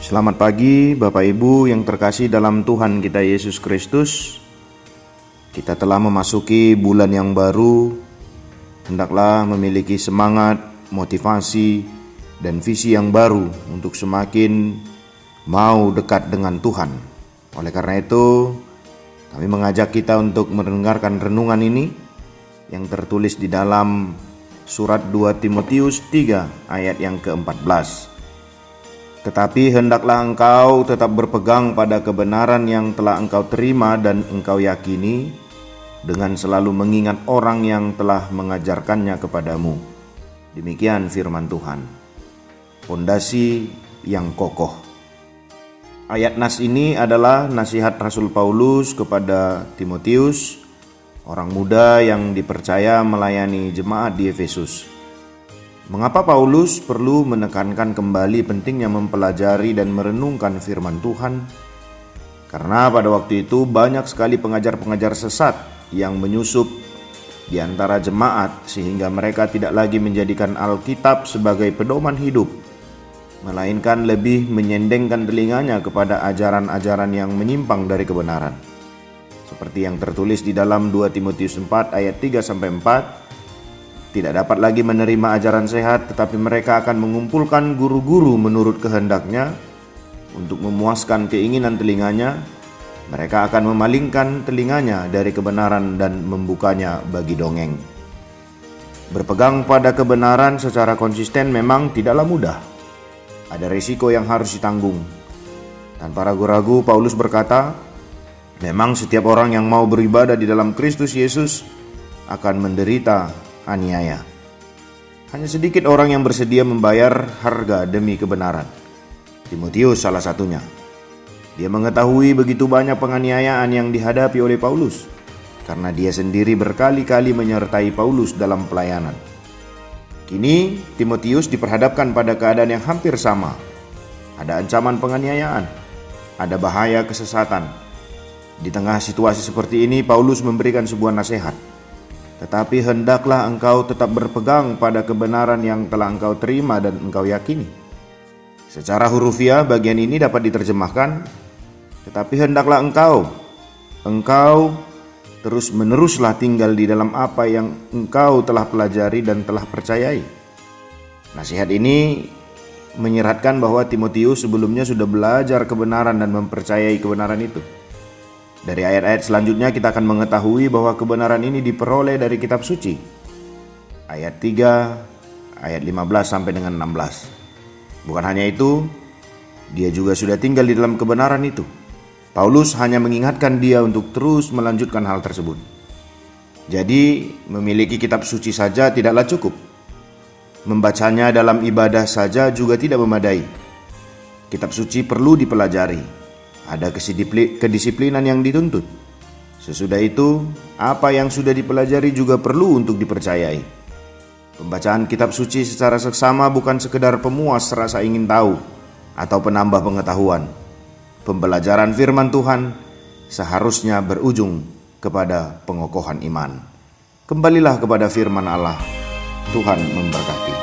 Selamat pagi Bapak Ibu yang terkasih dalam Tuhan kita Yesus Kristus. Kita telah memasuki bulan yang baru. Hendaklah memiliki semangat, motivasi, dan visi yang baru untuk semakin mau dekat dengan Tuhan. Oleh karena itu, kami mengajak kita untuk mendengarkan renungan ini yang tertulis di dalam surat 2 Timotius 3 ayat yang ke-14. Tetapi hendaklah engkau tetap berpegang pada kebenaran yang telah engkau terima dan engkau yakini, dengan selalu mengingat orang yang telah mengajarkannya kepadamu. Demikian firman Tuhan, pondasi yang kokoh. Ayat nas ini adalah nasihat Rasul Paulus kepada Timotius, orang muda yang dipercaya melayani jemaat di Efesus. Mengapa Paulus perlu menekankan kembali pentingnya mempelajari dan merenungkan firman Tuhan? Karena pada waktu itu banyak sekali pengajar-pengajar sesat yang menyusup di antara jemaat, sehingga mereka tidak lagi menjadikan Alkitab sebagai pedoman hidup, melainkan lebih menyendengkan telinganya kepada ajaran-ajaran yang menyimpang dari kebenaran. Seperti yang tertulis di dalam 2 Timotius 4 ayat 3-4, tidak dapat lagi menerima ajaran sehat, tetapi mereka akan mengumpulkan guru-guru menurut kehendaknya untuk memuaskan keinginan telinganya. Mereka akan memalingkan telinganya dari kebenaran dan membukanya bagi dongeng. Berpegang pada kebenaran secara konsisten memang tidaklah mudah. Ada risiko yang harus ditanggung. Tanpa ragu-ragu Paulus berkata, memang setiap orang yang mau beribadah di dalam Kristus Yesus akan menderita aniaya. Hanya sedikit orang yang bersedia membayar harga demi kebenaran. Timotius salah satunya. Dia mengetahui begitu banyak penganiayaan yang dihadapi oleh Paulus, karena dia sendiri berkali-kali menyertai Paulus dalam pelayanan. Kini Timotius diperhadapkan pada keadaan yang hampir sama. Ada ancaman penganiayaan, ada bahaya kesesatan. Di tengah situasi seperti ini, Paulus memberikan sebuah nasihat. Tetapi hendaklah engkau tetap berpegang pada kebenaran yang telah engkau terima dan engkau yakini. Secara hurufiah bagian ini dapat diterjemahkan, tetapi hendaklah engkau terus-meneruslah tinggal di dalam apa yang engkau telah pelajari dan telah percayai. Nasihat ini menyeratkan bahwa Timotius sebelumnya sudah belajar kebenaran dan mempercayai kebenaran itu. Dari ayat-ayat selanjutnya kita akan mengetahui bahwa kebenaran ini diperoleh dari kitab suci. Ayat 3, ayat 15 sampai dengan 16. Bukan hanya itu, dia juga sudah tinggal di dalam kebenaran itu. Paulus hanya mengingatkan dia untuk terus melanjutkan hal tersebut. Jadi, memiliki kitab suci saja tidaklah cukup. Membacanya dalam ibadah saja juga tidak memadai. Kitab suci perlu dipelajari. Ada kedisiplinan yang dituntut. Sesudah itu, apa yang sudah dipelajari juga perlu untuk dipercayai. Pembacaan kitab suci secara seksama bukan sekedar pemuas rasa ingin tahu atau penambah pengetahuan. Pembelajaran firman Tuhan seharusnya berujung kepada pengokohan iman. Kembalilah kepada firman Allah. Tuhan memberkati.